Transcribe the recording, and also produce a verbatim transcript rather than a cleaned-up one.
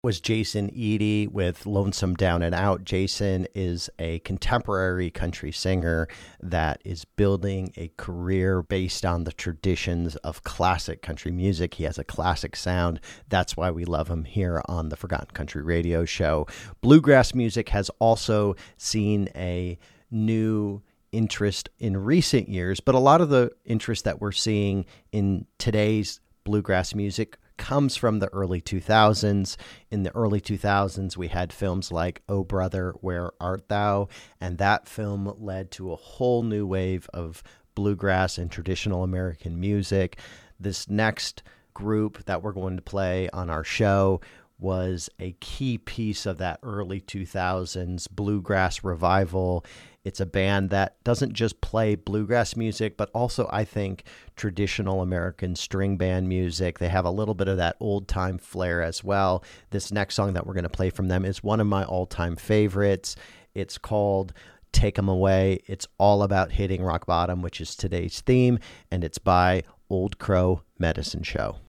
was Jason Eady with Lonesome Down and Out. Jason is a contemporary country singer that is building a career based on the traditions of classic country music. He has a classic sound. That's why we love him here on the Forgotten Country Radio Show. Bluegrass music has also seen a new interest in recent years, but a lot of the interest that we're seeing in today's bluegrass music comes from the early two thousands. In the early two thousands, we had films like Oh Brother, Where Art Thou? And that film led to a whole new wave of bluegrass and traditional American music. This next group that we're going to play on our show was a key piece of that early two thousands bluegrass revival. It's a band that doesn't just play bluegrass music, but also, I think, traditional American string band music. They have a little bit of that old-time flair as well. This next song that we're going to play from them is one of my all-time favorites. It's called Take 'Em Away. It's all about hitting rock bottom, which is today's theme, and it's by Old Crow Medicine Show.